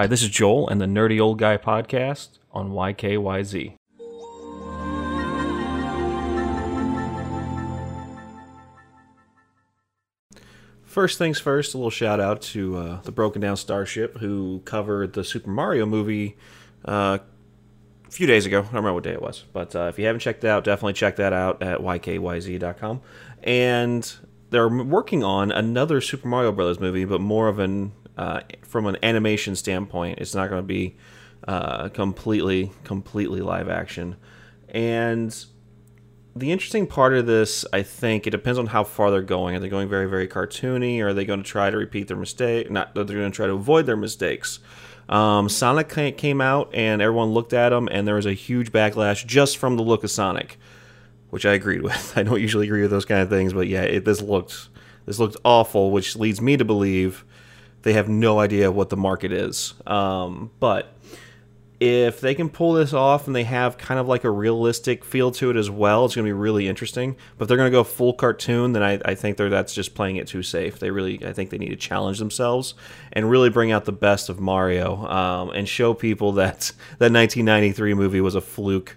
Hi, this is Joel and the Nerdy Old Guy Podcast on YKYZ. First things first, a little shout out to the Broken Down Starship, who covered the Super Mario movie a few days ago. I don't remember what day it was, but if you haven't checked it out, definitely check that out at YKYZ.com. And they're working on another Super Mario Brothers movie, but more of an from an animation standpoint. It's not going to be completely live action. And the interesting part of this, I think, it depends on how far they're going. Are they going very, very cartoony? Or are they going to try to repeat their mistake? Not that they're going to try to avoid their mistakes. Sonic came out, and everyone looked at him, and there was a huge backlash just from the look of Sonic, which I agreed with. I don't usually agree with those kind of things, but yeah, this looked awful, which leads me to believe they have no idea what the market is. But if they can pull this off and they have kind of like a realistic feel to it as well, it's going to be really interesting. But if they're going to go full cartoon, then I think that's just playing it too safe. I think they need to challenge themselves and really bring out the best of Mario and show people that 1993 movie was a fluke